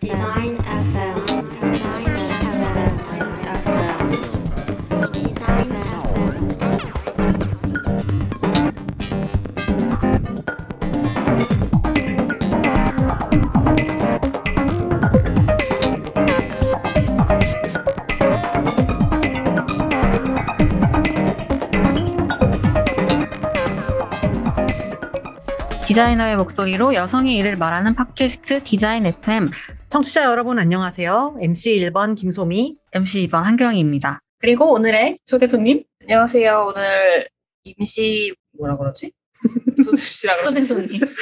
Design FM. 디자이너의 목소리로 여성의 일을 말하는 팟캐스트 디자인 FM. 청취자 여러분 안녕하세요. MC 1번 김소미, MC 2번 한경희입니다. 그리고 오늘의 초대 손님. 안녕하세요. 오늘 임시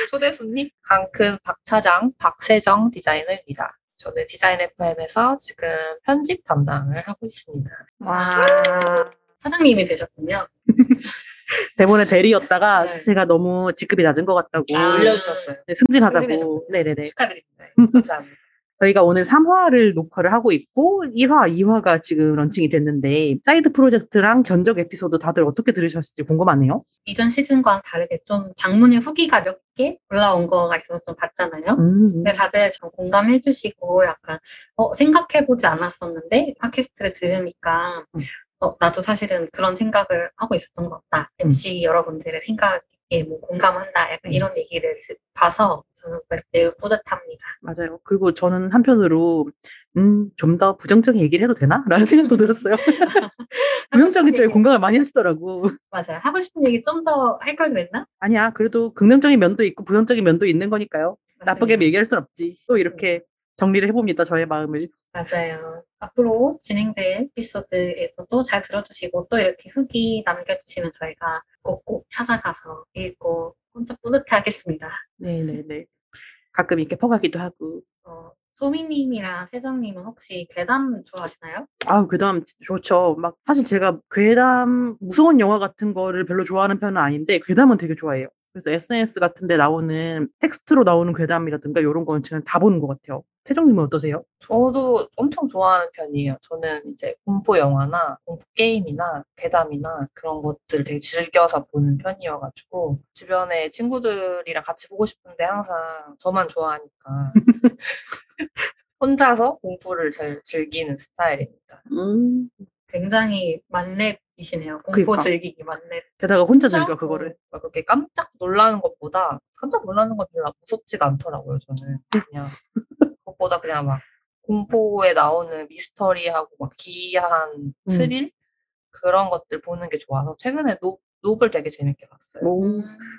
초대 손님 강큰 박차장 박세정 디자이너입니다. 저는 디자인 FM에서 지금 편집 담당을 하고 있습니다. 와, 사장님이 되셨군요. 대본에 대리였다가 네. 제가 너무 직급이 낮은 것 같다고 올려주셨어요. 네, 승진하자고. 네네네. 축하드립니다. 감사합니다. 저희가 오늘 3화를 녹화를 하고 있고 1화, 2화가 지금 런칭이 됐는데 사이드 프로젝트랑 견적 에피소드 다들 어떻게 들으셨을지 궁금하네요. 이전 시즌과는 다르게 좀 장문의 후기가 몇 개 올라온 거가 있어서 좀 봤잖아요. 근데 다들 좀 공감해 주시고 약간 생각해보지 않았었는데 팟캐스트를 들으니까 나도 사실은 그런 생각을 하고 있었던 것 같다. MC 여러분들의 생각에 공감한다. 약간 이런 얘기를 봐서 저는 매우 뿌듯합니다. 맞아요. 그리고 저는 한편으로 좀 더 부정적인 얘기를 해도 되나? 라는 생각도 들었어요. 부정적인 쪽에 공감을 많이 하시더라고. 맞아요. 하고 싶은 얘기 좀 더 할 걸 그랬나? 아니야. 그래도 긍정적인 면도 있고 부정적인 면도 있는 거니까요. 맞습니다. 나쁘게 얘기할 순 없지. 또 이렇게 정리를 해봅니다. 저의 마음을. 맞아요. 앞으로 진행될 에피소드에서도 잘 들어주시고 또 이렇게 후기 남겨주시면 저희가 꼭꼭 찾아가서 읽고 혼자 뿌듯하겠습니다. 네네네. 가끔 이렇게 퍼가기도 하고. 소미님이랑 세정님은 혹시 괴담 좋아하시나요? 아, 괴담 좋죠. 막 사실 제가 괴담 무서운 영화 같은 거를 별로 좋아하는 편은 아닌데 괴담은 되게 좋아해요. 그래서 SNS 같은 데 나오는 텍스트로 나오는 괴담이라든가 이런 거는 제가 다 보는 것 같아요. 세정님은 어떠세요? 저도 엄청 좋아하는 편이에요. 저는 이제 공포 영화나 공포 게임이나 괴담이나 그런 것들 되게 즐겨서 보는 편이어가지고 주변에 친구들이랑 같이 보고 싶은데 항상 저만 좋아하니까 혼자서 공포를 잘 즐기는 스타일입니다. 굉장히 만렙이시네요. 공포 그러니까. 즐기기 만렙. 게다가 혼자 즐겨 그거를. 그렇게 깜짝 놀라는 것보다 깜짝 놀라는 건 별로 무섭지가 않더라고요. 저는 그냥 그것보다 그냥 막 공포에 나오는 미스터리하고 막 기이한 스릴 그런 것들 보는 게 좋아서 최근에 높을 되게 재밌게 봤어요.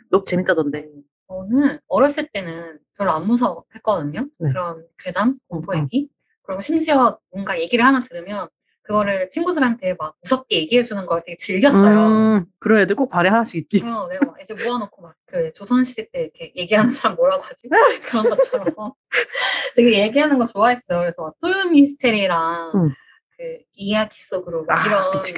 높 재밌다던데. 저는 어렸을 때는 별로 안 무서워했거든요. 네. 그런 괴담 공포 얘기. 그리고 심지어 뭔가 얘기를 하나 들으면 그거를 친구들한테 막 무섭게 얘기해주는 걸 되게 즐겼어요. 그런 애들 꼭 발에 하나씩 있지. 내가 막 이제 모아놓고 막 그 조선시대 때 이렇게 얘기하는 사람 뭐라고 하지? 그런 것처럼 되게 얘기하는 거 좋아했어요. 그래서 토요 미스테리랑 그 이야기 속으로 막 이런 그치.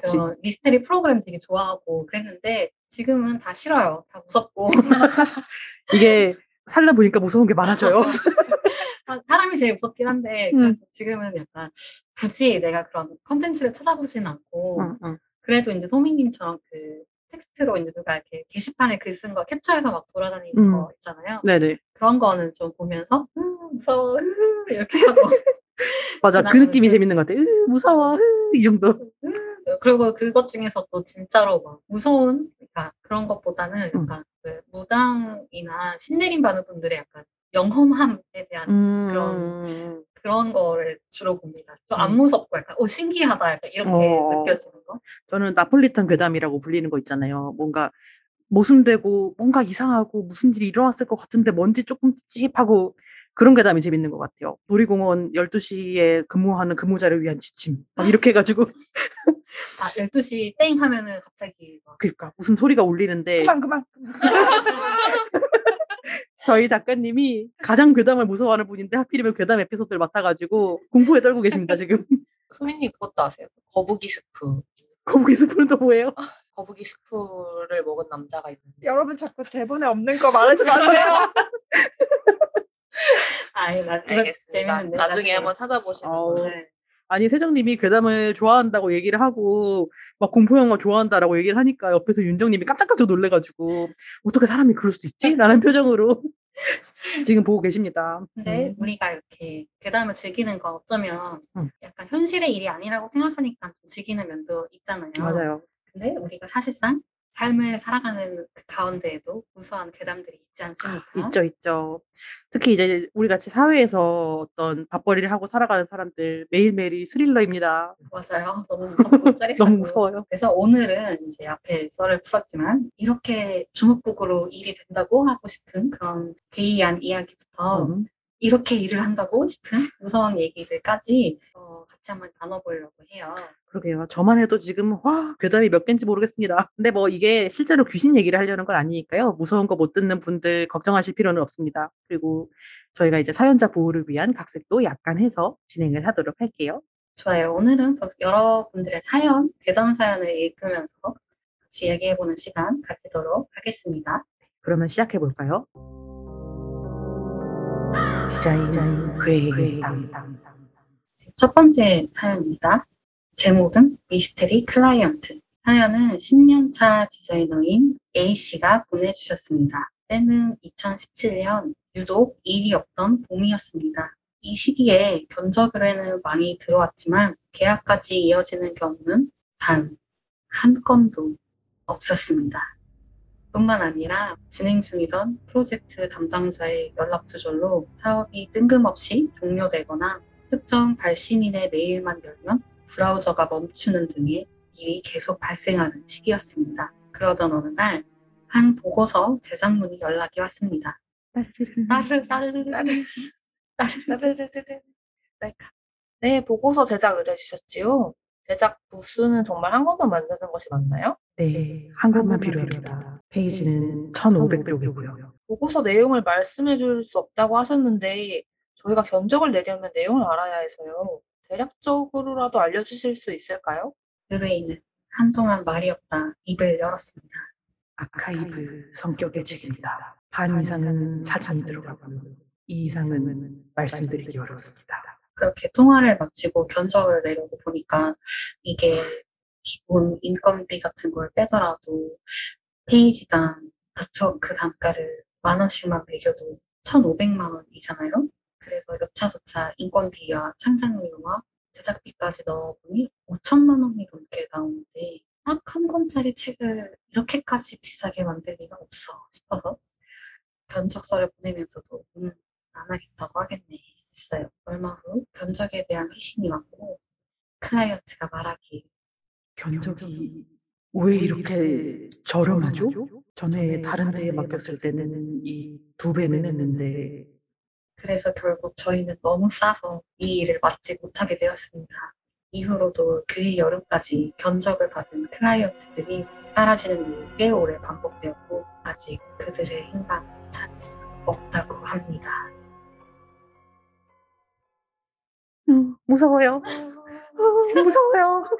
그런 미스테리 프로그램 되게 좋아하고 그랬는데 지금은 다 싫어요. 다 무섭고. 이게 살다 보니까 무서운 게 많아져요. 사람이 제일 무섭긴 한데 지금은 약간 굳이 내가 그런 컨텐츠를 찾아보진 않고 그래도 이제 소민님처럼 그 텍스트로 이제 누가 이렇게 게시판에 글 쓴 거 캡처해서 막 돌아다니는 거 있잖아요. 네네. 그런 거는 좀 보면서 무서워 이렇게 하고 맞아. 그 느낌이 재밌는 것 같아. 무서워 이 정도. 그리고 그것 중에서도 진짜로 막 무서운 그러니까 그런 것보다는 약간 그 무당이나 신내림 받는 분들의 약간 영험함에 대한 그런 거를 주로 봅니다. 좀 안 무섭고 약간 신기하다 약간 이렇게 느껴지는 거. 저는 나폴리탄 괴담이라고 불리는 거 있잖아요. 뭔가 모순되고 뭔가 이상하고 무슨 일이 일어났을 것 같은데 뭔지 조금 찝찝하고 그런 괴담이 재밌는 것 같아요. 놀이공원 12시에 근무하는 근무자를 위한 지침 막 이렇게 해가지고 12시 땡 하면은 갑자기 막. 그러니까 무슨 소리가 울리는데 그만. 저희 작가님이 가장 괴담을 무서워하는 분인데 하필이면 괴담 에피소드를 맡아가지고 공포에 떨고 계십니다 지금. 소민님 그것도 아세요? 거북이 스프. 거북이 스프는 또 뭐예요? 거북이 스프를 먹은 남자가 있는데. 여러분 자꾸 대본에 없는 거 말하지 마세요. 알겠습니다. 나중에 한번 찾아보시고. 네. 아니 세정님이 괴담을 좋아한다고 얘기를 하고 막 공포영화 좋아한다라고 얘기를 하니까 옆에서 윤정님이 깜짝깜짝 놀래가지고 어떻게 사람이 그럴 수 있지? 라는 표정으로 지금 보고 계십니다. 근데 우리가 이렇게 괴담을 즐기는 거 어쩌면 약간 현실의 일이 아니라고 생각하니까 좀 즐기는 면도 있잖아요. 맞아요. 근데 우리가 사실상 삶을 살아가는 그 가운데에도 우수한 괴담들이 있지 않습니까? 있죠, 있죠. 특히 이제 우리 같이 사회에서 어떤 밥벌이를 하고 살아가는 사람들 매일매일이 스릴러입니다. 맞아요. 너무 무섭고 짜릿하고. 너무 무서워요. 그래서 오늘은 이제 앞에 썰을 풀었지만 이렇게 주먹구구로 일이 된다고 하고 싶은 그런 괴이한 이야기부터 이렇게 일을 한다고 싶은 무서운 얘기들까지 같이 한번 나눠보려고 해요. 그러게요. 저만 해도 지금 괴담이 몇 개인지 모르겠습니다. 근데 뭐 이게 실제로 귀신 얘기를 하려는 건 아니니까요. 무서운 거 못 듣는 분들 걱정하실 필요는 없습니다. 그리고 저희가 이제 사연자 보호를 위한 각색도 약간 해서 진행을 하도록 할게요. 좋아요. 오늘은 여러분들의 사연, 괴담 사연을 읽으면서 같이 얘기해보는 시간 가지도록 하겠습니다. 그러면 시작해볼까요? 디자인 괴담. 첫 번째 사연입니다. 제목은 미스테리 클라이언트. 사연은 10년차 디자이너인 A씨가 보내주셨습니다. 때는 2017년 유독 일이 없던 봄이었습니다. 이 시기에 견적의뢰는 많이 들어왔지만 계약까지 이어지는 경우는 단 한 건도 없었습니다. 뿐만 아니라 진행 중이던 프로젝트 담당자의 연락 두절로 사업이 뜬금없이 종료되거나 특정 발신인의 메일만 열면 브라우저가 멈추는 등의 일이 계속 발생하는 시기였습니다. 그러던 어느 날 한 보고서 제작문이 연락이 왔습니다. 네, 보고서 제작 의뢰 주셨지요? 제작 부수는 정말 한 권만 만드는 것이 맞나요? 네, 한 권만 필요합니다. 페이지는 1,500쪽이고요. 보고서 내용을 말씀해 줄 수 없다고 하셨는데 저희가 견적을 내려면 내용을 알아야 해서요. 대략적으로라도 알려주실 수 있을까요? 의뢰인은 한동안 말이 없다 입을 열었습니다. 아카이브 성격의 책입니다. 반 이상은 사진이 들어가고 이 이상은 말씀드리기 어렵습니다. 그렇게 통화를 마치고 견적을 내려고 보니까 이게 기본 인건비 같은 걸 빼더라도 페이지당 그 단가를 10,000원씩만 매겨도 1,500만 원이잖아요. 그래서 여차저차 인건비와 창작료와 제작비까지 넣어보니 5,000만 원이 넘게 나오는데 딱 한 권짜리 책을 이렇게까지 비싸게 만들 리가 없어 싶어서 견적서를 보내면서도 안 하겠다고 하겠네 했어요. 얼마 후 견적에 대한 회신이 왔고 클라이언트가 말하길 견적이 왜 이렇게 저렴하죠? 전에 다른 데에 맡겼을 때는 이 2배는 했는데. 그래서 결국 저희는 너무 싸서 이 일을 맡지 못하게 되었습니다. 이후로도 그해 여름까지 견적을 받은 클라이언트들이 사라지는 일이 꽤 오래 반복되었고 아직 그들의 행방을 찾을 수 없다고 합니다. 무서워요. 무서워요.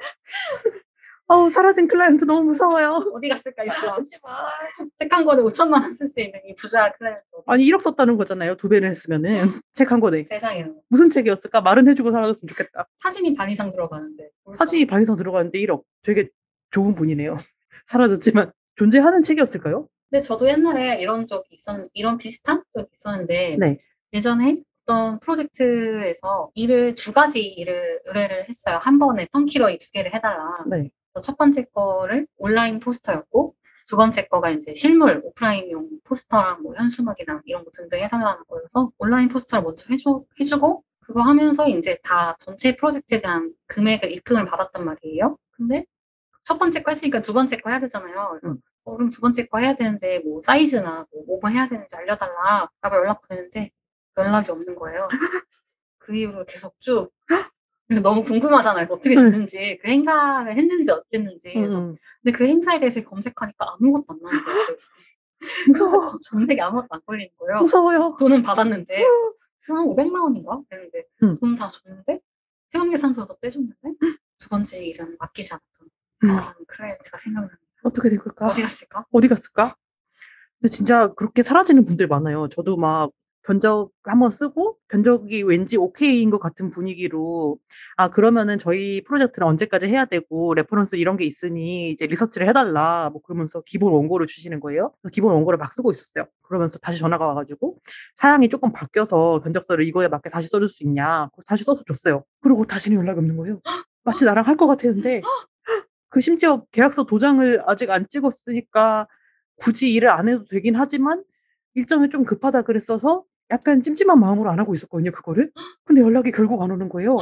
사라진 클라이언트 너무 무서워요. 어디 갔을까 이거. 책 한 권에 5,000만 원 쓸 수 있는 이 부자 클라이언트. 아니 1억 썼다는 거잖아요. 2배를 했으면은 책 한 권에. 세상에. 무슨 책이었을까? 말은 해주고 사라졌으면 좋겠다. 사진이 반 이상 들어가는데. 사진이 반 이상 들어가는데 1억. 되게 좋은 분이네요. 사라졌지만 존재하는 책이었을까요? 근데 저도 옛날에 이런 비슷한 적이 있었는데 네. 예전에 어떤 프로젝트에서 두 가지 일을 의뢰를 했어요. 한 번에 텀키러이 2개를 해달라. 네. 첫 번째 거를 온라인 포스터였고 두 번째 거가 이제 실물 오프라인용 포스터랑 뭐 현수막이랑 이런 거 등등 해달라는 거여서 온라인 포스터를 먼저 해주고 그거 하면서 이제 다 전체 프로젝트에 대한 금액을 입금을 받았단 말이에요. 근데 첫 번째 거 했으니까 두 번째 거 해야 되잖아요. 그래서 그럼 두 번째 거 해야 되는데 뭐 사이즈나 뭐 해야 되는지 알려달라라고 연락드렸는데 연락이 없는 거예요. 그 이후로 계속 쭉 너무 궁금하잖아요. 어떻게 됐는지 그 행사를 했는지 어쨌는지. 근데 그 행사에 대해서 검색하니까 아무것도 안 나오는 거예요. 무서워. 전 세계 아무것도 안 걸리는 거예요. 무서워요. 돈은 받았는데 한 500만 원인가? 그랬는데 돈 다 줬는데 세금 계산서도 떼줬는데 두 번째 일은 맡기지 않았던 클라이언트가 생각납니다. 어떻게 된 걸까? 어디 갔을까? 근데 진짜 그렇게 사라지는 분들 많아요. 저도 막 견적 한번 쓰고 견적이 왠지 오케이인 것 같은 분위기로 아 그러면은 저희 프로젝트는 언제까지 해야 되고 레퍼런스 이런 게 있으니 이제 리서치를 해달라 뭐 그러면서 기본 원고를 주시는 거예요. 기본 원고를 막 쓰고 있었어요. 그러면서 다시 전화가 와가지고 사양이 조금 바뀌어서 견적서를 이거에 맞게 다시 써줄 수 있냐 다시 써서 줬어요. 그리고 다시는 연락이 없는 거예요. 마치 나랑 할 것 같았는데 그 심지어 계약서 도장을 아직 안 찍었으니까 굳이 일을 안 해도 되긴 하지만 일정이 좀 급하다 그랬어서 약간 찜찜한 마음으로 안 하고 있었거든요, 그거를. 근데 연락이 결국 안 오는 거예요.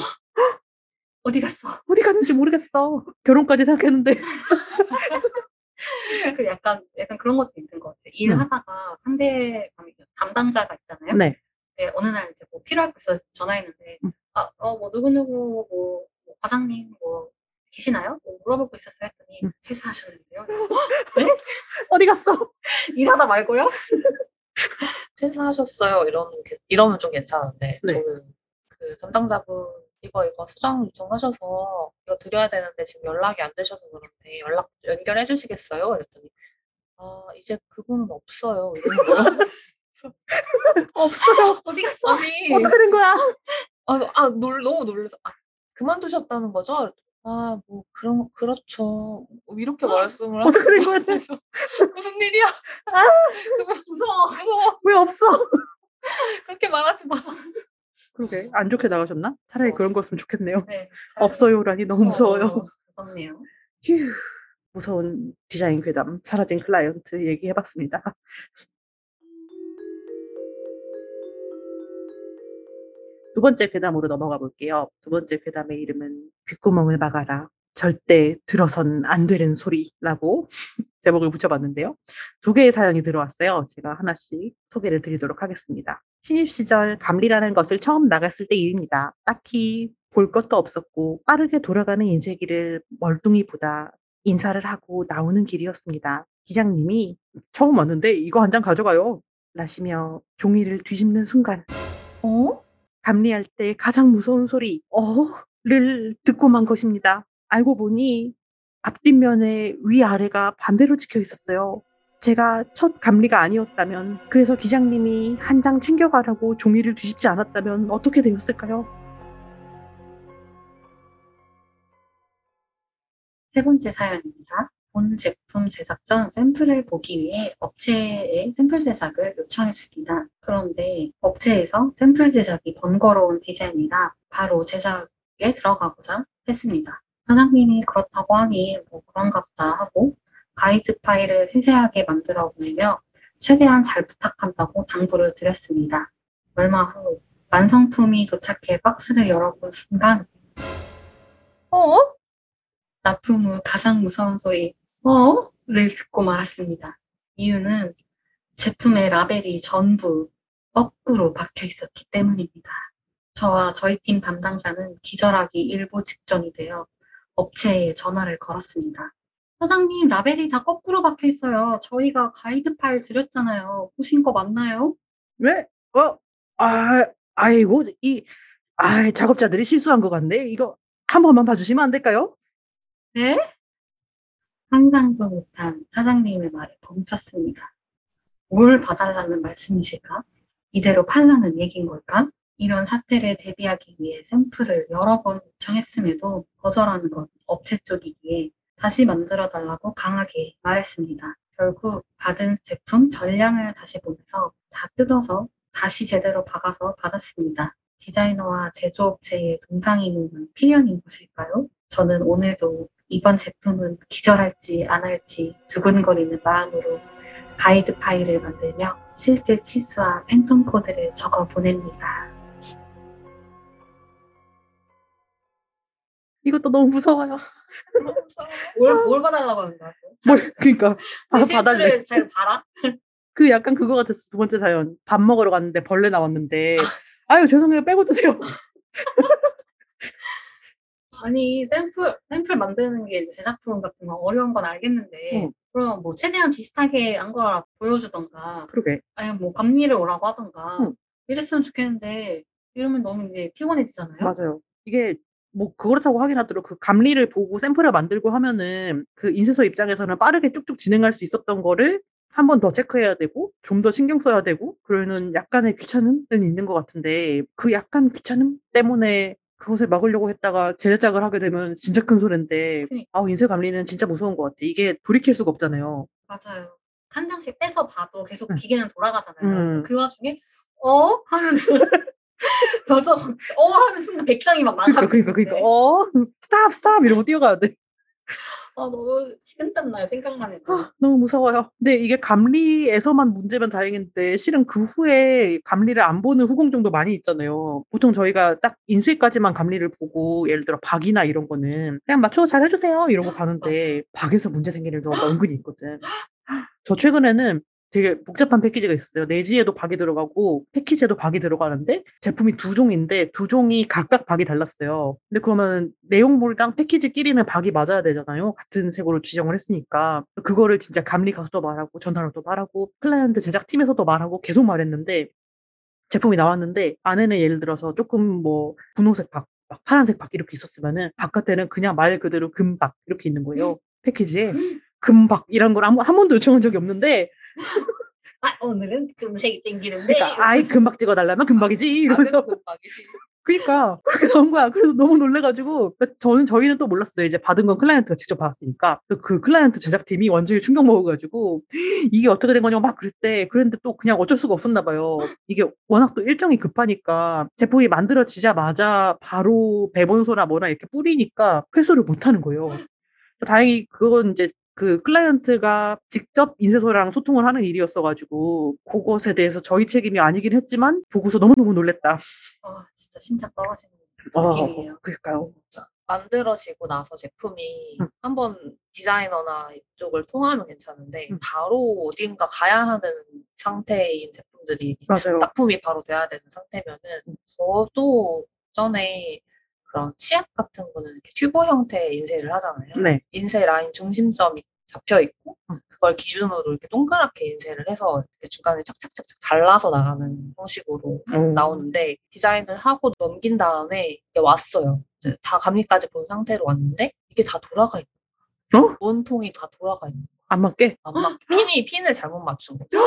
어디 갔어? 어디 갔는지 모르겠어. 결혼까지 생각했는데. 그 약간 그런 것도 있는 것 같아요. 일하다가 상대 담당자가 있잖아요. 네. 이제 어느 날 이제 뭐 필요할 거 있어서 전화했는데, 뭐 누구누구 뭐 과장님 뭐 계시나요? 뭐 물어보고 있었어요 했더니 퇴사하셨는데요. 네? 어디 갔어? 일하다 말고요? 퇴사하셨어요. 이러면 좀 괜찮은데 네. 저는 그 담당자분 이거 수정 요청하셔서 이거 드려야 되는데 지금 연락이 안 되셔서 그런데 연락 연결해 주시겠어요? 이랬더니 아 이제 그분은 없어요. 이런 거 없어요. 어디 갔어? 아니, 어떻게 된 거야? 너무 놀라서 그만두셨다는 거죠? 뭐 그렇죠. 이렇게 말씀을 하시는 그런 거야? 무슨 일이야? 무서워. 왜 없어? 그렇게 말하지 마. 그러게 안 좋게 나가셨나? 차라리 그런 거였으면 좋겠네요. 네, 없어요라니 너무 무서워요. 무섭네요. 휴, 무서운 디자인 괴담 사라진 클라이언트 얘기해봤습니다. 두 번째 괴담으로 넘어가 볼게요. 두 번째 괴담의 이름은 귓구멍을 막아라. 절대 들어선 안 되는 소리라고 제목을 붙여봤는데요. 두 개의 사연이 들어왔어요. 제가 하나씩 소개를 드리도록 하겠습니다. 신입 시절 감리라는 것을 처음 나갔을 때 일입니다. 딱히 볼 것도 없었고 빠르게 돌아가는 인쇄기를 멀뚱히 보다 인사를 하고 나오는 길이었습니다. 기장님이 처음 왔는데 이거 한 장 가져가요. 라시며 종이를 뒤집는 순간 감리할 때 가장 무서운 소리 를 듣고 만 것입니다. 알고 보니 앞뒷면에 위아래가 반대로 찍혀 있었어요. 제가 첫 감리가 아니었다면 그래서 기장님이 한 장 챙겨가라고 종이를 뒤집지 않았다면 어떻게 되었을까요? 세 번째 사연입니다. 본 제품 제작 전 샘플을 보기 위해 업체에 샘플 제작을 요청했습니다. 그런데 업체에서 샘플 제작이 번거로운 디자인이라 바로 제작에 들어가고자 했습니다. 사장님이 그렇다고 하니 뭐 그런갑다 하고 가이드 파일을 세세하게 만들어 보내며 최대한 잘 부탁한다고 당부를 드렸습니다. 얼마 후 완성품이 도착해 박스를 열어본 순간 납품 후 가장 무서운 소리 를 듣고 말았습니다. 이유는 제품의 라벨이 전부 거꾸로 박혀 있었기 때문입니다. 저와 저희 팀 담당자는 기절하기 일보 직전이 되어 업체에 전화를 걸었습니다. 사장님, 라벨이 다 거꾸로 박혀 있어요. 저희가 가이드 파일 드렸잖아요. 보신 거 맞나요? 네? 작업자들이 실수한 것 같네. 이거 한 번만 봐주시면 안 될까요? 네? 상상도 못한 사장님의 말에 멈췄습니다. 뭘 봐달라는 말씀이실까? 이대로 팔라는 얘기인 걸까? 이런 사태를 대비하기 위해 샘플을 여러 번 요청했음에도 거절하는 건 업체 쪽이기에 다시 만들어달라고 강하게 말했습니다. 결국 받은 제품 전량을 다시 보면서 다 뜯어서 다시 제대로 박아서 받았습니다. 디자이너와 제조업체의 동상이몽은 필연인 것일까요? 저는 오늘도 이번 제품은 기절할지 안 할지 두근거리는 마음으로 가이드 파일을 만들며 실제 치수와 팬텀 코드를 적어 보냅니다. 이것도 너무 무서워요. 뭘 봐달라고 하는 거야? 그러니까. 실수를 잘 봐라? 그 약간 그거 같았어. 두 번째 사연. 밥 먹으러 갔는데 벌레 나왔는데 아유 죄송해요. 빼고 드세요. 아니 샘플 만드는 게 제작품 같은 거 어려운 건 알겠는데 그럼 뭐 최대한 비슷하게 한 거라 보여주던가 그러게 아니 뭐 감리를 오라고 하던가 이랬으면 좋겠는데 이러면 너무 이제 피곤해지잖아요. 맞아요. 이게 뭐 그렇다고 하긴 하더라도 그 감리를 보고 샘플을 만들고 하면은 그 인쇄소 입장에서는 빠르게 쭉쭉 진행할 수 있었던 거를 한 번 더 체크해야 되고 좀 더 신경 써야 되고 그러는 약간의 귀찮음은 있는 것 같은데, 그 약간 귀찮음 때문에 그것을 막으려고 했다가 재제작을 하게 되면 진짜 큰 소린데, 그러니까. 아우, 인쇄 감리는 진짜 무서운 것 같아. 이게 돌이킬 수가 없잖아요. 맞아요. 한 장씩 떼서 봐도 계속 기계는 돌아가잖아요. 그 와중에 하면 벌써 하는 순간 100장이 막 많아. 그러니까 스탑 이러고 뛰어가야 돼. 너무 식은땀 나요, 생각만 해도. 너무 무서워요. 근데 이게 감리에서만 문제면 다행인데, 실은 그 후에 감리를 안 보는 후공정도 많이 있잖아요. 보통 저희가 딱 인쇄까지만 감리를 보고, 예를 들어 박이나 이런 거는 그냥 맞추고 잘 해주세요 이러고 가는데, 박에서 문제 생기는 경우가 은근히 있거든. 저 최근에는 되게 복잡한 패키지가 있었어요. 내지에도 박이 들어가고 패키지에도 박이 들어가는데 제품이 두 종인데 두 종이 각각 박이 달랐어요. 근데 그러면 내용물이랑 패키지끼리는 박이 맞아야 되잖아요. 같은 색으로 지정을 했으니까. 그거를 진짜 감리 가서도 말하고 전단으로도 말하고 클라이언트 제작팀에서도 말하고 계속 말했는데, 제품이 나왔는데 안에는 예를 들어서 조금 분홍색 박, 막 파란색 박 이렇게 있었으면은 바깥에는 그냥 말 그대로 금박 이렇게 있는 거예요. 패키지에. 금박이라는 걸 한 번도 요청한 적이 없는데 오늘은 금색이 땡기는데, 그러니까, 아이 금박 찍어달라면 금박이지 이러면서 금박이지. 그러니까 그렇게 나온 거야. 그래서 너무 놀래가지고, 저희는 또 몰랐어요. 이제 받은 건 클라이언트가 직접 받았으니까. 그 클라이언트 제작팀이 완전히 충격 먹어가지고 이게 어떻게 된 거냐고 막 그랬대. 그런데 또 그냥 어쩔 수가 없었나 봐요. 이게 워낙 또 일정이 급하니까 제품이 만들어지자마자 바로 배본소나 뭐나 이렇게 뿌리니까 회수를 못하는 거예요. 다행히 그건 이제 그 클라이언트가 직접 인쇄소랑 소통을 하는 일이었어가지고 그것에 대해서 저희 책임이 아니긴 했지만 보고서 너무너무 놀랬다. 진짜 심장 떨어지는 느낌이에요. 그러니까요. 진짜. 만들어지고 나서 제품이 한번 디자이너나 이쪽을 통하면 괜찮은데 바로 어딘가 가야 하는 상태인 제품들이 납품이 바로 돼야 되는 상태면은, 저도 전에 그런 치약 같은 거는 이렇게 튜브 형태의 인쇄를 하잖아요. 네. 인쇄 라인 중심점이 잡혀 있고 그걸 기준으로 이렇게 동그랗게 인쇄를 해서 이렇게 중간에 착착착착 잘라서 나가는 형식으로 나오는데, 디자인을 하고 넘긴 다음에 이게 왔어요. 이제 다 감리까지 본 상태로 왔는데 이게 다 돌아가 있는 거예요. 원통이 다 돌아가 있는 거예요. 안 맞게? 안 맞게. 핀을 잘못 맞춘 거죠.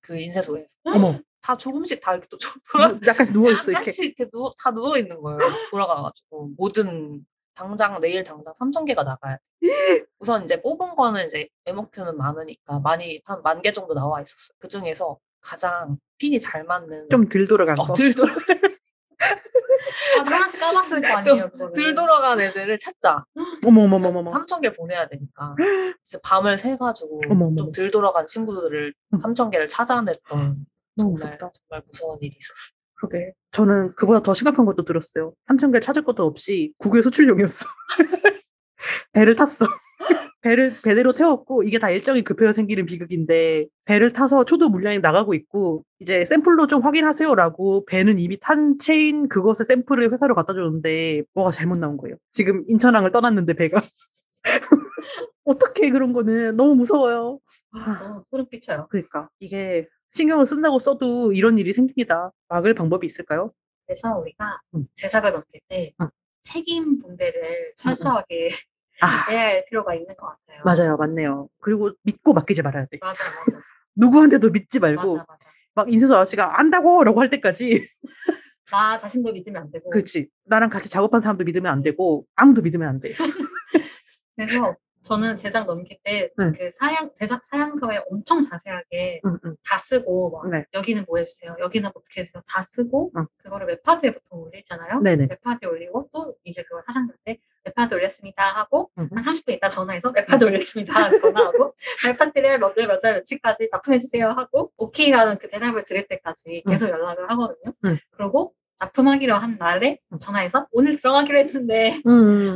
그 인쇄소에서. 어머. 다 조금씩 다 이렇게 또 약간씩 누워있어. 약간씩 이렇게 다 누워있는 거예요. 돌아가가지고. 내일 당장 3,000개가 나가요. 우선 이제 뽑은 거는 이제 MOQ는 많으니까 한 10,000개 정도 나와 있었어요. 그 중에서 가장 핀이 잘 맞는. 좀 덜 돌아간 거. 덜 돌아간 거. 하나씩 까봤을 거 아니에요. 들 돌아간 애들을 찾자. 어머머머머머. 3,000개 보내야 되니까. 그래서 밤을 새가지고 좀 들 돌아간 친구들을 3,000개를 찾아냈던. 너무 무섭다. 정말 무서운 일이 있었어요. 그러게. 저는 그보다 더 심각한 것도 들었어요. 3,000개를 찾을 것도 없이 국외 수출용이었어. 배를 탔어. 배대로 태웠고, 이게 다 일정이 급해서 생기는 비극인데, 배를 타서 초도 물량이 나가고 있고, 이제 샘플로 좀 확인하세요라고 배는 이미 탄 체인 그것의 샘플을 회사로 갖다 줬는데 뭐가 잘못 나온 거예요. 지금 인천항을 떠났는데 배가. 어떻게 그런 거는 너무 무서워요. 소름 끼쳐요. 그러니까 이게 신경을 쓴다고 써도 이런 일이 생깁니다. 막을 방법이 있을까요? 그래서 우리가 제작을 넘길 때 책임 분배를 철저하게 해야 할 필요가 있는 것 같아요. 맞아요. 맞네요. 그리고 믿고 맡기지 말아야 돼. 맞아. 누구한테도 믿지 말고. 맞아. 막 인쇄소 아저씨가 안다고 라고 할 때까지 나 자신도 믿으면 안 되고, 그렇지, 나랑 같이 작업한 사람도 믿으면 안 되고, 아무도 믿으면 안 돼. 그래서 저는 제작 넘길 때 그 제작 사양서에 엄청 자세하게 다 쓰고 막 여기는 뭐 해주세요, 여기는 어떻게 해주세요 다 쓰고 그거를 웹하드에 보통 올리잖아요. 네네. 웹하드에 올리고 또 이제 그걸 사장님한테 웹하드 올렸습니다 하고 한 30분 있다 전화해서 웹하드 올렸습니다 전화하고 웹하드를 몇 달 며칠까지 납품해주세요 하고 오케이라는 그 대답을 드릴 때까지 계속 연락을 하거든요. 그리고 납품하기로 한 날에 전화해서 오늘 들어가기로 했는데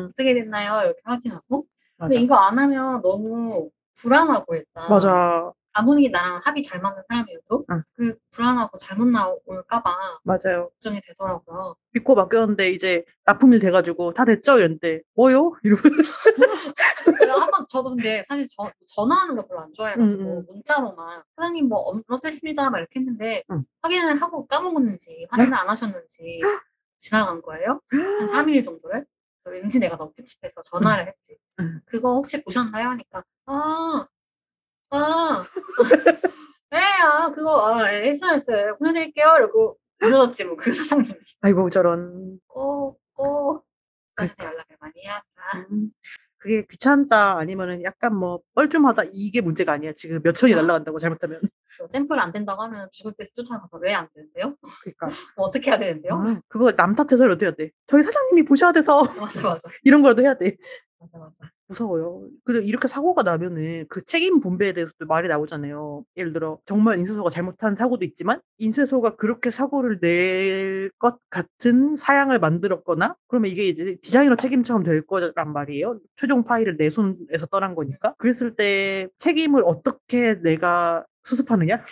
어떻게 됐나요? 이렇게 확인하고. 근데 이거 안 하면 너무 불안하고, 일단. 맞아. 아무리 나랑 합이 잘 맞는 사람이어도 그 불안하고 잘못 나올까봐. 맞아요. 걱정이 되더라고요. 믿고 맡겼는데 이제 납품이 돼가지고 다 됐죠? 이랬는데 뭐요? 이러고. 한번 저도 근데 사실 전화하는 거 별로 안 좋아해가지고 문자로만 사장님 언급했습니다 막 이렇게 했는데 확인을 하고 까먹었는지 확인을 안 하셨는지 지나간 거예요. 한 3일 정도를. 왠지 내가 너무 찝찝해서 전화를 했지. 그거 혹시 보셨나요? 하니까 아, 네, 아, 그거, 아, 예, 했어요. 보내드릴게요. 이러고, 무너졌지, 뭐, 그 사장님이. 아이고, 저런. 그러니까. 연락을 많이 해야 한다. 그게 귀찮다, 아니면은 약간 뭐, 뻘쭘하다, 이게 문제가 아니야. 지금 몇 천이 날아간다고, 잘못하면. 샘플 안 된다고 하면 죽을 때 쫓아가서 왜 안 되는데요? 그러니까. 뭐 어떻게 해야 되는데요? 그거 남 탓해서라도 해야 돼. 저희 사장님이 보셔야 돼서. 맞아, 맞아. 이런 거라도 해야 돼. 맞아, 맞아. 무서워요. 근데 이렇게 사고가 나면은 그 책임 분배에 대해서도 말이 나오잖아요. 예를 들어 정말 인쇄소가 잘못한 사고도 있지만 인쇄소가 그렇게 사고를 낼 것 같은 사양을 만들었거나 그러면 이게 이제 디자이너 책임처럼 될 거란 말이에요. 최종 파일을 내 손에서 떠난 거니까. 그랬을 때 책임을 어떻게 내가 수습하느냐?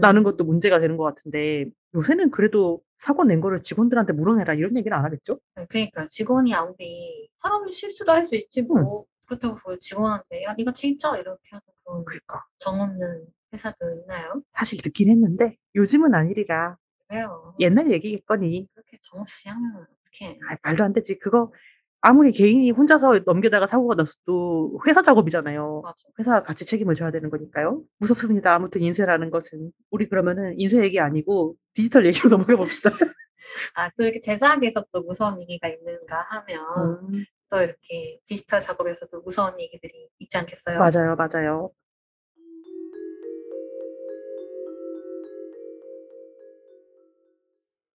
라는 것도 문제가 되는 것 같은데 요새는 그래도 사고 낸 거를 직원들한테 물어내라 이런 얘기는 안 하겠죠? 그러니까 직원이 아무리 사람 실수도 할 수 있지 뭐 그렇다고 직원한테 야 네가 책임져 이렇게 하는 그런 그러니까. 정 없는 회사도 있나요? 사실 듣긴 했는데 요즘은 아니리라 그래요. 옛날 얘기겠거니 그렇게 정없이 하면 어떡해. 아, 말도 안 되지. 그거 아무리 개인이 혼자서 넘기다가 사고가 났어도 회사 작업이잖아요. 맞아. 회사가 같이 책임을 져야 되는 거니까요. 무섭습니다. 아무튼 인쇄라는 것은. 우리 그러면은 인쇄 얘기 아니고 디지털 얘기로 넘어가 봅시다. 아, 또 이렇게 제작에서 또 무서운 얘기가 있는가 하면 또 이렇게 디지털 작업에서도 무서운 얘기들이 있지 않겠어요? 맞아요. 맞아요.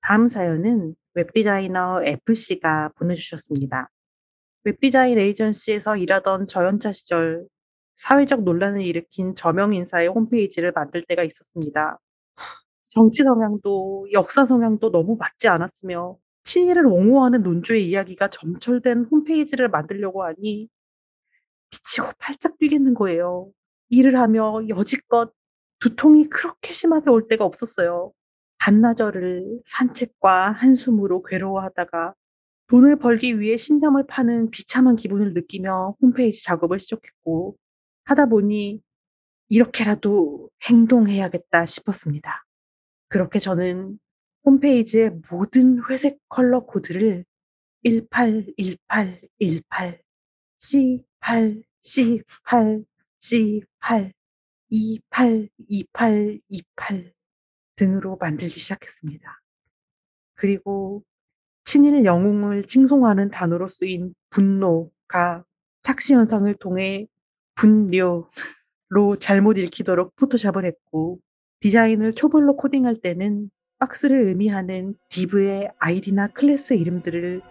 다음 사연은 웹디자이너 F씨가 보내주셨습니다. 웹디자인 에이전시에서 일하던 저연차 시절 사회적 논란을 일으킨 저명인사의 홈페이지를 만들 때가 있었습니다. 정치 성향도 역사 성향도 너무 맞지 않았으며 친일을 옹호하는 논조의 이야기가 점철된 홈페이지를 만들려고 하니 미치고 팔짝 뛰겠는 거예요. 일을 하며 여지껏 두통이 그렇게 심하게 올 때가 없었어요. 반나절을 산책과 한숨으로 괴로워하다가 돈을 벌기 위해 신념을 파는 비참한 기분을 느끼며 홈페이지 작업을 시작했고 하다 보니 이렇게라도 행동해야겠다 싶었습니다. 그렇게 저는 홈페이지의 모든 회색 컬러 코드를 181818 C8 C8 C8 282828 등으로 만들기 시작했습니다. 그리고 친일 영웅을 칭송하는 단어로 쓰인 분노가 착시 현상을 통해 분뇨로 잘못 읽히도록 포토샵을 했고 디자인을 초벌로 코딩할 때는 박스를 의미하는 div의 아이디나 클래스 이름들을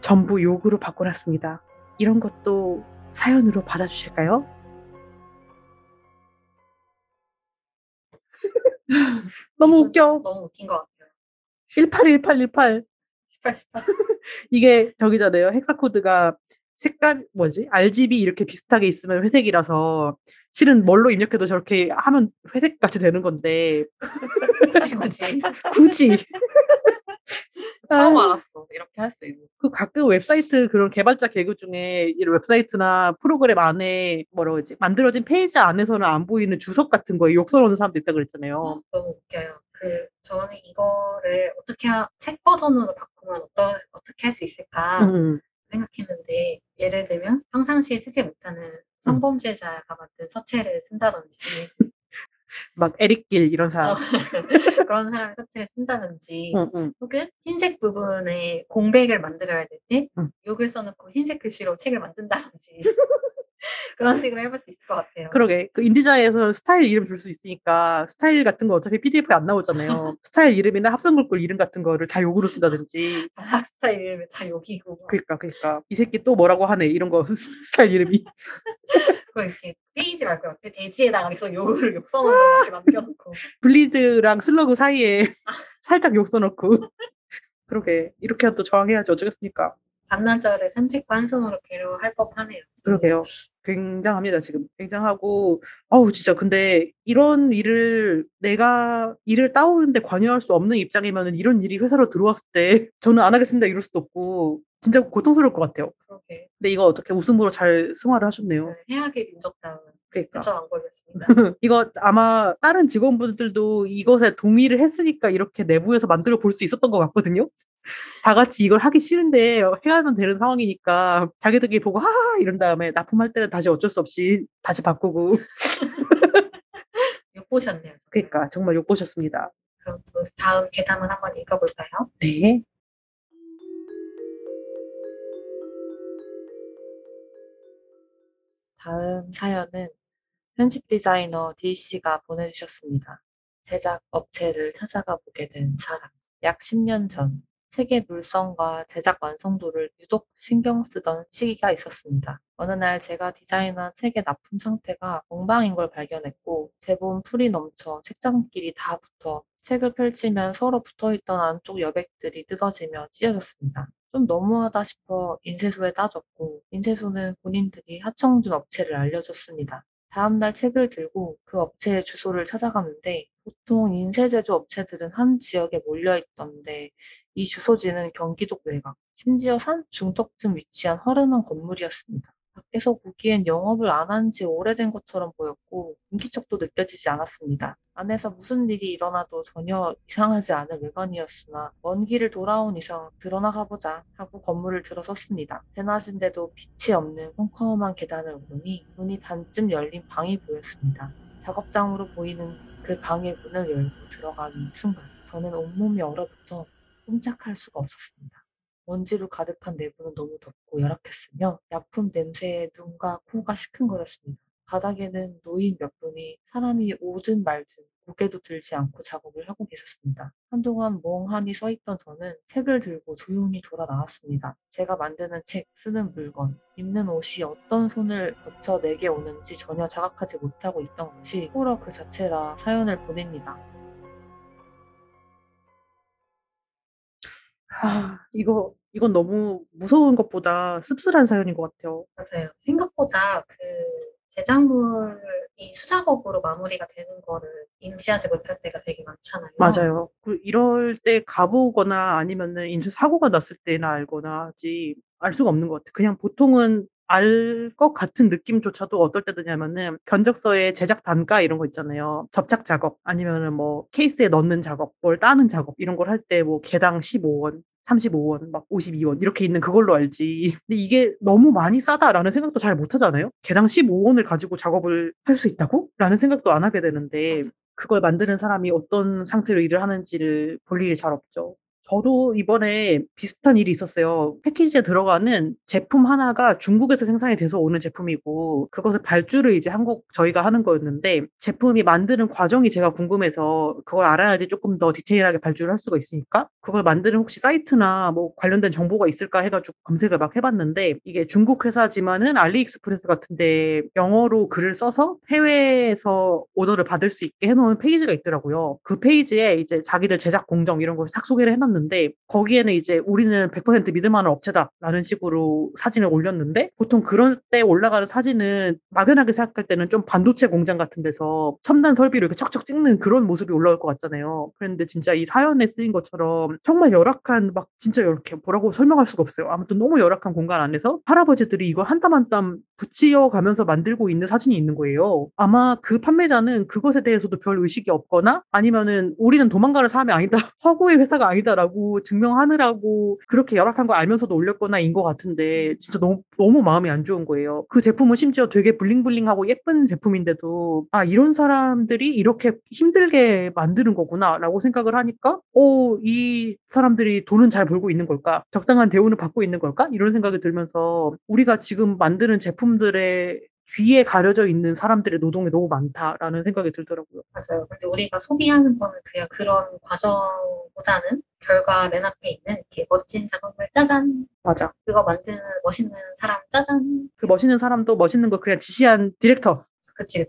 전부 욕으로 바꿔놨습니다. 이런 것도 사연으로 받아주실까요? 너무 웃겨. 너무 웃긴 것 같아요. 181818 1818 이게 저기잖아요. 헥사코드가 색깔 뭐지? RGB 이렇게 비슷하게 있으면 회색이라서 실은 뭘로 입력해도 저렇게 하면 회색같이 되는 건데 굳이 처음 알았어. 이렇게 할 수 있는. 그 가끔 웹사이트 그런 개발자 개그 중에 이런 웹사이트나 프로그램 안에 뭐라고 하지? 만들어진 페이지 안에서는 안 보이는 주석 같은 거에 욕설 하는 사람도 있다고 그랬잖아요. 너무 웃겨요. 저는 이거를 어떻게 책 버전으로 바꾸면 어떻게 할 수 있을까 생각했는데 예를 들면 평상시에 쓰지 못하는 성범죄자가 만든 서체를 쓴다든지 막 에릭길 이런 사람 그런 사람의 서체를 쓴다든지 혹은 흰색 부분에 공백을 만들어야 될 때 욕을 써놓고 흰색 글씨로 책을 만든다든지 그런 식으로 해볼 수 있을 것 같아요. 그러게 그 인디자에서 스타일 이름 줄 수 있으니까 스타일 같은 거 어차피 PDF에 안 나오잖아요. 스타일 이름이나 합성글꼴 이름 같은 거를 다 욕으로 쓴다든지 스타일 이름이 다 욕이고 그러니까 이 새끼 또 뭐라고 하네 이런 거 스타일 이름이 그거 이렇게 페이지 말고요. 그 돼지에다가 계속 욕을 욕 써놓고 이렇게 남겨놓고 블리드랑 슬러그 사이에 살짝 욕 써놓고 그러게 이렇게 또 저항해야지 어쩌겠습니까. 밤낮절에 산책과 한숨으로 괴로워할 법하네요. 그러게요. 굉장합니다. 지금 굉장하고 어우 진짜 근데 이런 일을 내가 일을 따오는데 관여할 수 없는 입장이면 이런 일이 회사로 들어왔을 때 저는 안 하겠습니다 이럴 수도 없고 진짜 고통스러울 것 같아요. 그러게. 근데 이거 어떻게 웃음으로 잘 승화를 하셨네요. 해악의 민족다운 그러니까. 전 안 걸렸습니다. 이거 아마 다른 직원분들도 이것에 동의를 했으니까 이렇게 내부에서 만들어 볼 수 있었던 것 같거든요. 다 같이 이걸 하기 싫은데 해야만 되는 상황이니까 자기들끼리 보고 하하 이런 다음에 납품할 때는 다시 어쩔 수 없이 다시 바꾸고. 욕보셨네요. 그러니까 정말 욕보셨습니다. 그럼 다음 괴담을 한번 읽어볼까요? 네. 다음 사연은 편집 디자이너 DC가 보내주셨습니다. 제작 업체를 찾아가 보게 된 사람. 약 10년 전 책의 물성과 제작 완성도를 유독 신경 쓰던 시기가 있었습니다. 어느 날 제가 디자인한 책의 납품 상태가 엉망인 걸 발견했고 대본 풀이 넘쳐 책장끼리 다 붙어 책을 펼치면 서로 붙어있던 안쪽 여백들이 뜯어지며 찢어졌습니다. 좀 너무하다 싶어 인쇄소에 따졌고 인쇄소는 본인들이 하청준 업체를 알려줬습니다. 다음날 책을 들고 그 업체의 주소를 찾아갔는데 보통 인쇄 제조 업체들은 한 지역에 몰려있던데 이 주소지는 경기도 외곽, 심지어 산 중턱쯤 위치한 허름한 건물이었습니다. 밖에서 보기엔 영업을 안 한 지 오래된 것처럼 보였고 인기척도 느껴지지 않았습니다. 안에서 무슨 일이 일어나도 전혀 이상하지 않을 외관이었으나 먼 길을 돌아온 이상 들어나가보자 하고 건물을 들어섰습니다. 대낮인데도 빛이 없는 컴컴한 계단을 오르니 문이 반쯤 열린 방이 보였습니다. 작업장으로 보이는 그 방의 문을 열고 들어가는 순간 저는 온몸이 얼어붙어 꼼짝할 수가 없었습니다. 먼지로 가득한 내부는 너무 덥고 열악했으며 약품 냄새에 눈과 코가 시큰거렸습니다. 바닥에는 노인 몇 분이 사람이 오든 말든 고개도 들지 않고 작업을 하고 계셨습니다. 한동안 멍하니 서있던 저는 책을 들고 조용히 돌아 나왔습니다. 제가 만드는 책, 쓰는 물건, 입는 옷이 어떤 손을 거쳐 내게 오는지 전혀 자각하지 못하고 있던 것이 호러 그 자체라 사연을 보냅니다. 아, 이건 너무 무서운 것보다 씁쓸한 사연인 것 같아요. 맞아요. 생각보다 제작물이 수작업으로 마무리가 되는 거를 인지하지 못할 때가 되게 많잖아요. 맞아요. 이럴 때 가보거나 아니면은 인쇄 사고가 났을 때나 알거나 하지 알 수가 없는 것 같아요. 그냥 보통은 알 것 같은 느낌조차도 어떨 때 드냐면은 견적서에 제작 단가 이런 거 있잖아요. 접착 작업 아니면은 뭐 케이스에 넣는 작업, 뭘 따는 작업 이런 걸 할 때 뭐 개당 15원. 35원, 막 52원 이렇게 있는 그걸로 알지. 근데 이게 너무 많이 싸다라는 생각도 잘 못하잖아요. 개당 15원을 가지고 작업을 할 수 있다고? 라는 생각도 안 하게 되는데 그걸 만드는 사람이 어떤 상태로 일을 하는지를 볼 일이 잘 없죠. 저도 이번에 비슷한 일이 있었어요. 패키지에 들어가는 제품 하나가 중국에서 생산이 돼서 오는 제품이고 그것을 발주를 이제 한국 저희가 하는 거였는데 제품이 만드는 과정이 제가 궁금해서 그걸 알아야지 조금 더 디테일하게 발주를 할 수가 있으니까 그걸 만드는 혹시 사이트나 뭐 관련된 정보가 있을까 해가지고 검색을 막 해봤는데 이게 중국 회사지만은 알리익스프레스 같은데 영어로 글을 써서 해외에서 오더를 받을 수 있게 해놓은 페이지가 있더라고요. 그 페이지에 이제 자기들 제작 공정 이런 걸 싹 소개를 해놨는데 거기에는 이제 우리는 100% 믿을만한 업체다라는 식으로 사진을 올렸는데 보통 그런 때 올라가는 사진은 막연하게 생각할 때는 좀 반도체 공장 같은 데서 첨단 설비로 이렇게 척척 찍는 그런 모습이 올라올 것 같잖아요. 그런데 진짜 이 사연에 쓰인 것처럼 정말 열악한 막 진짜 이렇게 뭐라고 설명할 수가 없어요. 아무튼 너무 열악한 공간 안에서 할아버지들이 이걸 한 땀 한 땀 붙이어가면서 만들고 있는 사진이 있는 거예요. 아마 그 판매자는 그것에 대해서도 별 의식이 없거나 아니면은 우리는 도망가는 사람이 아니다. 허구의 회사가 아니다라고 증명하느라고 그렇게 열악한 걸 알면서도 올렸거나 인 것 같은데 진짜 너무 마음이 안 좋은 거예요. 그 제품은 심지어 되게 블링블링하고 예쁜 제품인데도 아 이런 사람들이 이렇게 힘들게 만드는 거구나 라고 생각을 하니까 이 사람들이 돈은 잘 벌고 있는 걸까? 적당한 대우는 받고 있는 걸까? 이런 생각이 들면서 우리가 지금 만드는 제품들의 뒤에 가려져 있는 사람들의 노동이 너무 많다라는 생각이 들더라고요. 맞아요. 근데 우리가 소비하는 거는 그냥 그런 과정보다는 결과 맨 앞에 있는 이렇게 멋진 작업물 짜잔. 맞아. 그거 만드는 멋있는 사람 짜잔. 그 멋있는 사람도 멋있는 거 그냥 지시한 디렉터. 그치.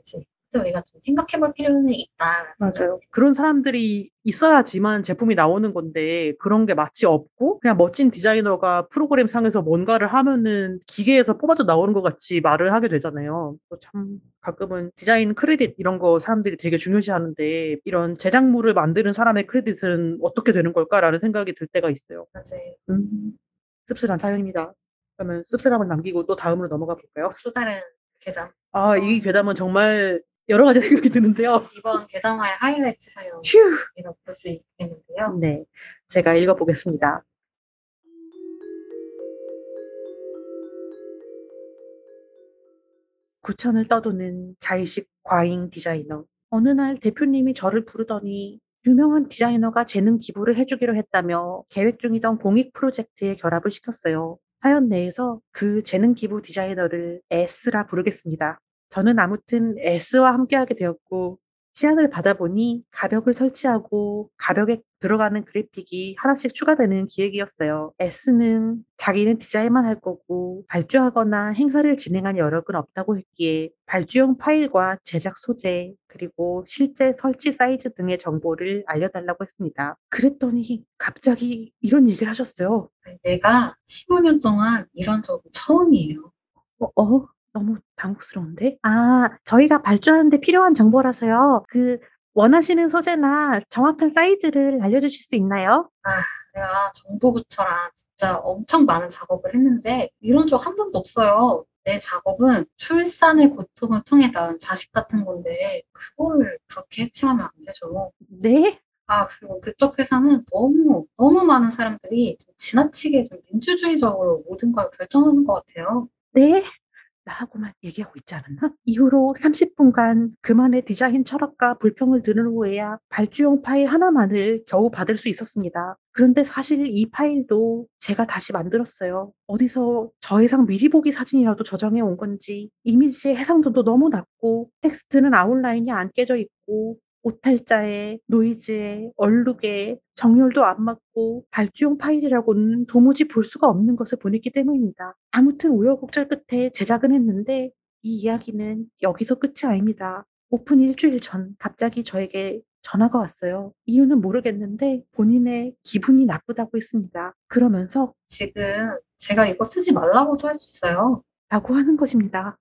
그래서 우리가 좀 생각해볼 필요는 있다. 맞아요. 그런 사람들이 있어야지만 제품이 나오는 건데 그런 게 마치 없고 그냥 멋진 디자이너가 프로그램 상에서 뭔가를 하면은 기계에서 뽑아져 나오는 것 같이 말을 하게 되잖아요. 또 참 가끔은 디자인 크레딧 이런 거 사람들이 되게 중요시하는데 이런 제작물을 만드는 사람의 크레딧은 어떻게 되는 걸까라는 생각이 들 때가 있어요. 맞아요. 씁쓸한 사연입니다. 그러면 씁쓸함을 남기고 또 다음으로 넘어가 볼까요? 또 다른 괴담. 아, 이 괴담은 정말 여러 가지 생각이 드는데요. 이번 괴담화의 하이라이트 사연이라고 볼 수 있겠는데요. 네, 제가 읽어보겠습니다. 구천을 떠도는 자의식 과잉 디자이너. 어느 날 대표님이 저를 부르더니 유명한 디자이너가 재능 기부를 해주기로 했다며 계획 중이던 공익 프로젝트에 결합을 시켰어요. 사연 내에서 그 재능 기부 디자이너를 S라 부르겠습니다. 저는 아무튼 S와 함께하게 되었고, 시안을 받아보니 가벽을 설치하고 가벽에 들어가는 그래픽이 하나씩 추가되는 기획이었어요. S는 자기는 디자인만 할 거고 발주하거나 행사를 진행한 여력은 없다고 했기에 발주용 파일과 제작 소재 그리고 실제 설치 사이즈 등의 정보를 알려달라고 했습니다. 그랬더니 갑자기 이런 얘기를 하셨어요. 내가 15년 동안 이런 적이 처음이에요. 너무 당혹스러운데? 아, 저희가 발주하는데 필요한 정보라서요. 원하시는 소재나 정확한 사이즈를 알려주실 수 있나요? 아, 내가 정부부처랑 진짜 엄청 많은 작업을 했는데 이런 적 한 번도 없어요. 내 작업은 출산의 고통을 통해 낳은 자식 같은 건데 그거를 그렇게 해체하면 안 되죠. 네? 아, 그리고 그쪽 회사는 너무 많은 사람들이 지나치게 좀 민주주의적으로 모든 걸 결정하는 것 같아요. 네? 하고만 얘기하고 있지 않았나? 이후로 30분간 그만의 디자인 철학과 불평을 들은 후에야 발주용 파일 하나만을 겨우 받을 수 있었습니다. 그런데 사실 이 파일도 제가 다시 만들었어요. 어디서 저해상 미리 보기 사진이라도 저장해 온 건지 이미지의 해상도도 너무 낮고 텍스트는 아웃라인이 안 깨져 있고 오탈자에 노이즈에 얼룩에 정렬도 안 맞고 발주용 파일이라고는 도무지 볼 수가 없는 것을 보냈기 때문입니다. 아무튼 우여곡절 끝에 제작은 했는데 이 이야기는 여기서 끝이 아닙니다. 오픈 일주일 전 갑자기 저에게 전화가 왔어요. 이유는 모르겠는데 본인의 기분이 나쁘다고 했습니다. 그러면서 지금 제가 이거 쓰지 말라고도 할 수 있어요. 라고 하는 것입니다.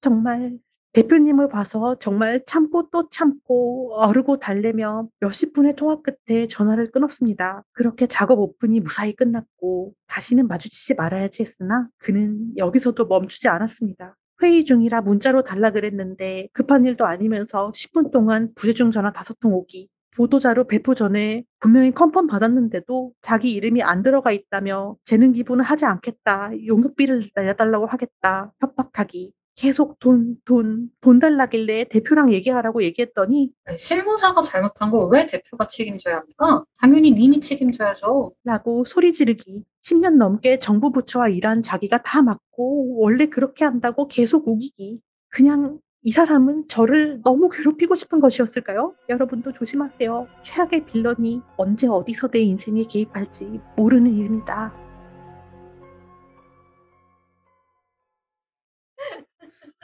정말 대표님을 봐서 정말 참고 또 참고 어르고 달래며 몇십 분의 통화 끝에 전화를 끊었습니다. 그렇게 작업 오픈이 무사히 끝났고 다시는 마주치지 말아야지 했으나 그는 여기서도 멈추지 않았습니다. 회의 중이라 문자로 달라 그랬는데 급한 일도 아니면서 10분 동안 부재중 전화 5통 오기, 보도자료 배포 전에 분명히 컨펌 받았는데도 자기 이름이 안 들어가 있다며 재능 기부는 하지 않겠다, 용역비를 내달라고 하겠다, 협박하기, 계속 돈 달라길래 대표랑 얘기하라고 얘기했더니 실무자가 잘못한 걸 왜 대표가 책임져야 합니까? 당연히 님이 책임져야죠. 라고 소리 지르기. 10년 넘게 정부 부처와 일한 자기가 다 맞고 원래 그렇게 한다고 계속 우기기. 그냥 이 사람은 저를 너무 괴롭히고 싶은 것이었을까요? 여러분도 조심하세요. 최악의 빌런이 언제 어디서 내 인생에 개입할지 모르는 일입니다.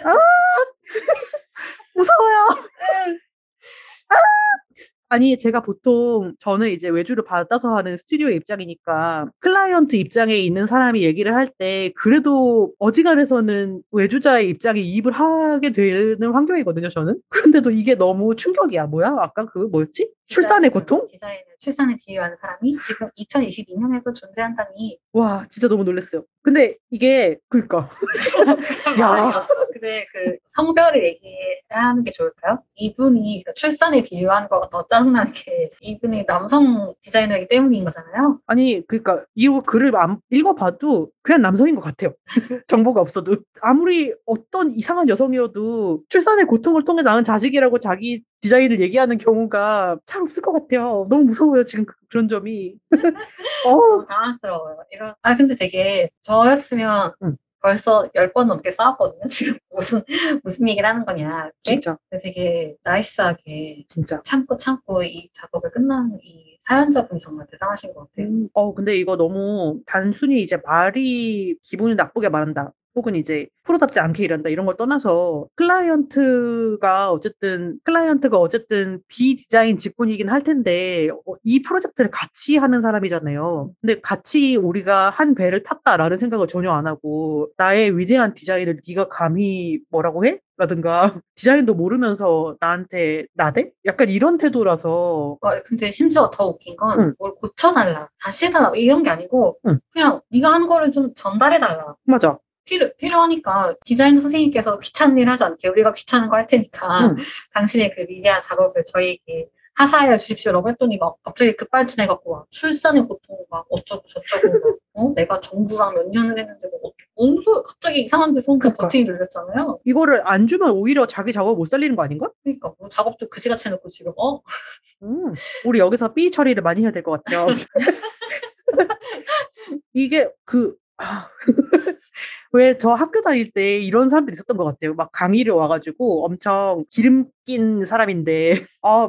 아, 무서워요. 아! 아니, 제가 보통 저는 이제 외주를 받아서 하는 스튜디오 입장이니까 클라이언트 입장에 있는 사람이 얘기를 할 때 그래도 어지간해서는 외주자의 입장에 이입을 하게 되는 환경이거든요, 저는. 그런데도 이게 너무 충격이야. 뭐야? 아까 그 뭐였지? 출산의 고통? 디자인을 출산에 비유하는 사람이 지금 2022년에도 존재한다니. 와, 진짜 너무 놀랐어요. 근데 이게 그러니까. 야. 근데 그 성별을 얘기하는 게 좋을까요? 이분이 출산에 비유하는 거가 더 짜증나는 게 이분이 남성 디자이너이기 때문인 거잖아요. 아니, 그러니까 이 글을 안 읽어봐도 그냥 남성인 것 같아요. 정보가 없어도. 아무리 어떤 이상한 여성이어도 출산의 고통을 통해 낳은 자식이라고 자기 디자인을 얘기하는 경우가 잘 없을 것 같아요. 너무 무서워요, 지금 그런 점이. 너무 당황스러워요. 이런. 아, 근데 되게 저였으면 벌써 10번 넘게 싸웠거든요. 지금 무슨 얘기를 하는 거냐. 진짜. 근데 되게 나이스하게 진짜 참고 이 작업을 끝난 이 사연자분이 정말 대단하신 것 같아요. 근데 이거 너무 단순히 이제 말이 기분이 나쁘게 말한다. 혹은 이제 프로답지 않게 일한다 이런 걸 떠나서 클라이언트가 어쨌든 비디자인 직군이긴 할 텐데 이 프로젝트를 같이 하는 사람이잖아요. 근데 같이 우리가 한 배를 탔다라는 생각을 전혀 안 하고 나의 위대한 디자인을 네가 감히 뭐라고 해? 라든가 디자인도 모르면서 나한테 나대? 약간 이런 태도라서. 근데 심지어 더 웃긴 건 뭘 고쳐달라, 다시 해달라 이런 게 아니고 그냥 네가 한 거를 좀 전달해달라. 맞아. 필요하니까 디자인 선생님께서 귀찮은 일 하지 않게 우리가 귀찮은 거 할 테니까 당신의 그 미세한 작업을 저희에게 하사해 주십시오라고 했더니 막 갑자기 급발진해갖고 막 출산의 고통 막 어쩌고 저쩌고 막 내가 정부랑 몇 년을 했는데 뭐 어쩌고 갑자기 이상한 데서 혼자 버튼이 눌렸잖아요. 이거를 안 주면 오히려 자기 작업 못 살리는 거 아닌가? 그러니까 뭐 작업도 그지같이 해놓고 지금 우리 여기서 삐 처리를 많이 해야 될 것 같아요. 이게 왜 저 학교 다닐 때 이런 사람들이 있었던 것 같아요. 막 강의를 와가지고 엄청 기름 낀 사람인데,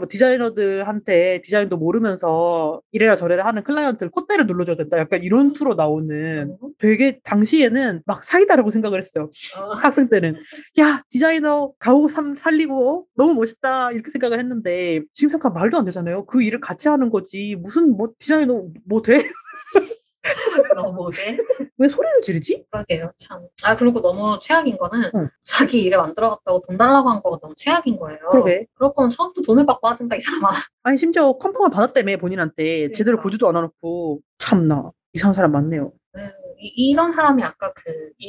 디자이너들한테 디자인도 모르면서 이래라 저래라 하는 클라이언트를 콧대를 눌러줘야 된다. 약간 이런 투로 나오는 되게 당시에는 막 사이다라고 생각을 했어요. 학생 때는. 야, 디자이너 가오 살리고 너무 멋있다. 이렇게 생각을 했는데, 지금 생각 말도 안 되잖아요. 그 일을 같이 하는 거지. 무슨 디자이너 뭐 돼? 너무 왜 소리를 지르지? 그러게요, 참. 그리고 너무 최악인 거는 자기 일에 안 들어갔다고 돈 달라고 한 거가 너무 최악인 거예요. 그러게. 그럴 거면 처음부터 돈을 받고 하든가, 이 사람아. 아니, 심지어 컨펌을 받았다며, 본인한테. 그러니까. 제대로 보지도 않아놓고. 참나, 이상한 사람 많네요. 이런 사람이 아까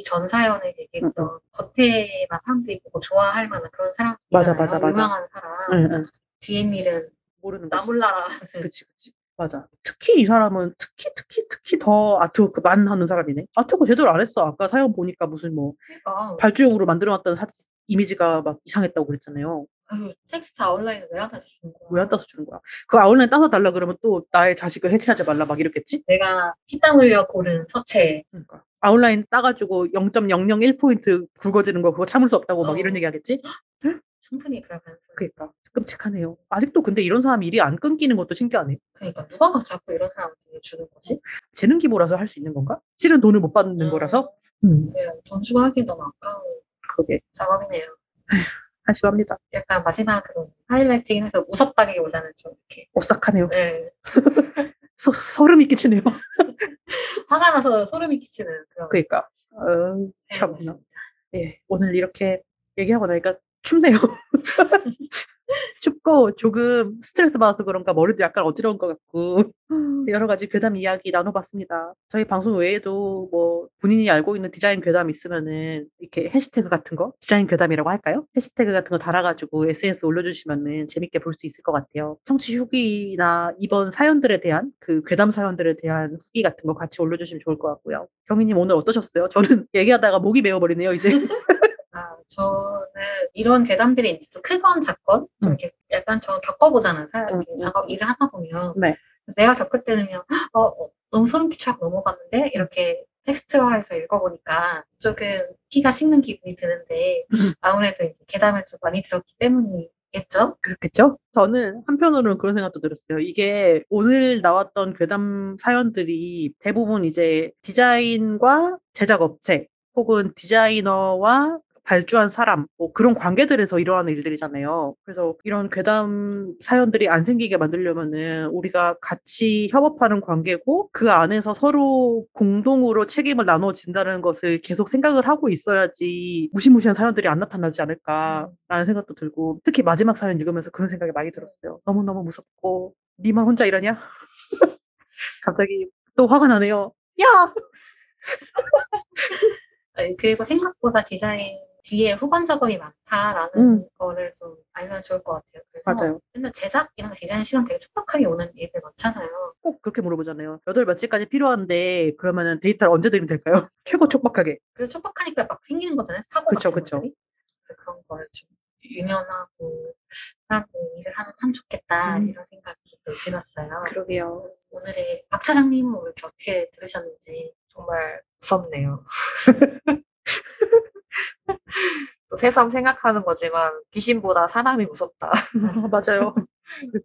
전 사연에 얘기했던 겉에만 사람들이 보고 좋아할 만한 그런 사람. 맞아. 유명한 사람. 뒤에 일은 모르는 나 몰라라. 그치. 맞아. 특히 이 사람은 특히 더 아트워크 만하는 사람이네. 아트워크 제대로 안 했어. 아까 사연 보니까 무슨 발주용으로 만들어놨다는 이미지가 막 이상했다고 그랬잖아요. 아유, 텍스트 아웃라인을 왜 안 따서 주는 거야? 그 아웃라인 따서 달라 그러면 또 나의 자식을 해체하지 말라 막 이랬겠지? 내가 피땀 흘려 고른 서체. 그러니까. 아웃라인 따가지고 0.001포인트 굵어지는 거 그거 참을 수 없다고 막 이런 얘기 하겠지? 충분히 그럴 가능성이. 그러니까 끔찍하네요. 아직도 근데 이런 사람 일이 안 끊기는 것도 신기하네. 그러니까 누가 자꾸 이런 사람한테 주는 거지? 재능 기부라서 할 수 있는 건가? 실은 돈을 못 받는 거라서? 네, 돈 주고 하기 너무 아까운 그게 작업이네요. 한심합니다. 약간 마지막으로 하이라이팅을 해서 무섭다기보다는 좀 이렇게 오싹하네요. 네. 소름이 끼치네요. 화가 나서 소름이 끼치는 그런. 그러니까 참나. 네, 오늘 이렇게 얘기하고 나니까 춥네요. 춥고 조금 스트레스 받아서 그런가 머리도 약간 어지러운 것 같고 여러 가지 괴담 이야기 나눠봤습니다. 저희 방송 외에도 본인이 알고 있는 디자인 괴담 있으면은 이렇게 해시태그 같은 거 디자인 괴담이라고 할까요? 해시태그 같은 거 달아가지고 SNS 올려주시면은 재밌게 볼 수 있을 것 같아요. 청취 후기나 이번 사연들에 대한 괴담 사연들에 대한 후기 같은 거 같이 올려주시면 좋을 것 같고요. 경희님 오늘 어떠셨어요? 저는 얘기하다가 목이 메어버리네요 이제. 저는 이런 괴담들이 있는데 좀 크건 작건 좀 이렇게 약간 저는 겪어보잖아요. 작업 일을 하다 보면 그래서 내가 겪을 때는요 너무 소름 끼쳐서 넘어갔는데 이렇게 텍스트화해서 읽어보니까 조금 피가 식는 기분이 드는데 아무래도 이제 괴담을 좀 많이 들었기 때문이겠죠? 그렇겠죠? 저는 한편으로는 그런 생각도 들었어요. 이게 오늘 나왔던 괴담 사연들이 대부분 이제 디자인과 제작업체 혹은 디자이너와 발주한 사람, 그런 관계들에서 일어나는 일들이잖아요. 그래서 이런 괴담 사연들이 안 생기게 만들려면은 우리가 같이 협업하는 관계고 그 안에서 서로 공동으로 책임을 나눠진다는 것을 계속 생각을 하고 있어야지 무시무시한 사연들이 안 나타나지 않을까라는 생각도 들고 특히 마지막 사연 읽으면서 그런 생각이 많이 들었어요. 너무너무 무섭고 니만 혼자 일하냐? 갑자기 또 화가 나네요. 야! 그리고 생각보다 디자인 뒤에 후반 작업이 많다라는 거를 좀 알면 좋을 것 같아요. 그래서 맞아요. 맨날 제작이랑 디자인 시간 되게 촉박하게 오는 일들 많잖아요. 꼭 그렇게 물어보잖아요. 8시까지 필요한데 그러면 데이터를 언제 드리면 될까요? 최고 촉박하게. 그래서 촉박하니까 막 생기는 거잖아요. 사고 같은 것들이. 그래서 그런 걸 좀 유연하고 사람들이 일을 하면 참 좋겠다 이런 생각이 또 들었어요. 그러게요. 오늘의 박 차장님은 이렇게 어떻게 들으셨는지 정말 무섭네요. 또 새삼 생각하는 거지만 귀신보다 사람이 무섭다. 맞아요.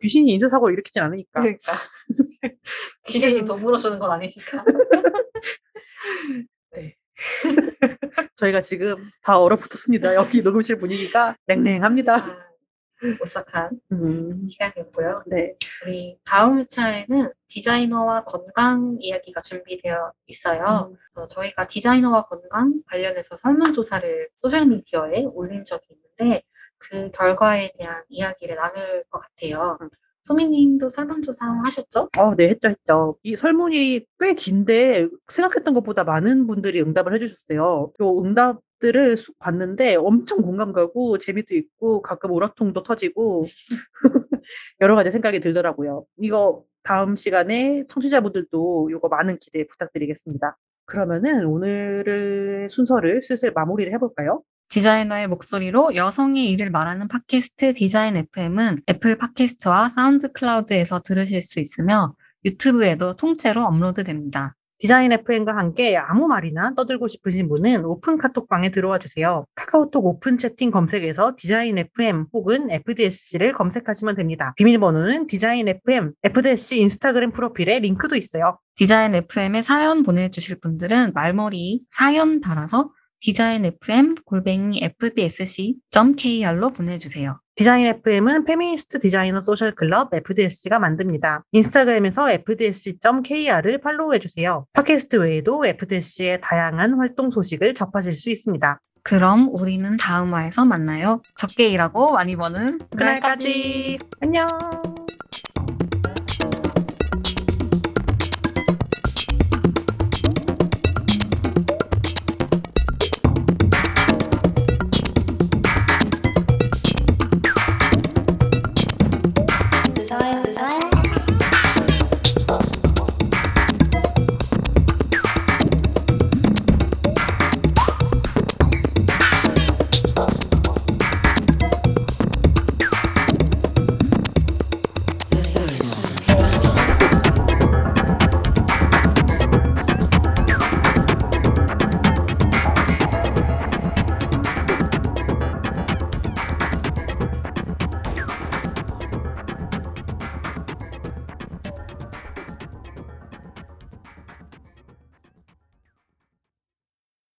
귀신이 인쇄사고를 일으키진 않으니까. 그러니까 귀신이 돈 물어주는 건 아니니까. 네. 저희가 지금 다 얼어붙었습니다. 여기 녹음실 분위기가 냉랭합니다. 오싹한 시간이었고요. 네. 우리 다음 회차에는 디자이너와 건강 이야기가 준비되어 있어요. 저희가 디자이너와 건강 관련해서 설문조사를 소셜미디어에 올린 적이 있는데 그 결과에 대한 이야기를 나눌 것 같아요. 소미님도 설문조사 하셨죠? 네, 했죠. 이 설문이 꽤 긴데 생각했던 것보다 많은 분들이 응답을 해주셨어요. 또 응답들을 쑥 봤는데 엄청 공감 가고 재미도 있고 가끔 오락통도 터지고 여러 가지 생각이 들더라고요. 이거 다음 시간에 청취자분들도 이거 많은 기대 부탁드리겠습니다. 그러면은 오늘의 순서를 슬슬 마무리를 해볼까요? 디자이너의 목소리로 여성의 일을 말하는 팟캐스트 디자인 FM은 애플 팟캐스트와 사운드 클라우드에서 들으실 수 있으며 유튜브에도 통째로 업로드됩니다. 디자인 FM과 함께 아무 말이나 떠들고 싶으신 분은 오픈 카톡방에 들어와 주세요. 카카오톡 오픈 채팅 검색에서 디자인 FM 혹은 FDSC를 검색하시면 됩니다. 비밀번호는 디자인 FM, FDSC 인스타그램 프로필에 링크도 있어요. 디자인 FM에 사연 보내주실 분들은 말머리 사연 달아서 designfm@fdsc.kr로 보내주세요. 디자인 FM은 페미니스트 디자이너 소셜 클럽 FDSC가 만듭니다. 인스타그램에서 fdsc.kr을 팔로우해주세요. 팟캐스트 외에도 FDSC의 다양한 활동 소식을 접하실 수 있습니다. 그럼 우리는 다음 화에서 만나요. 적게 일하고 많이 버는 그날까지. 안녕.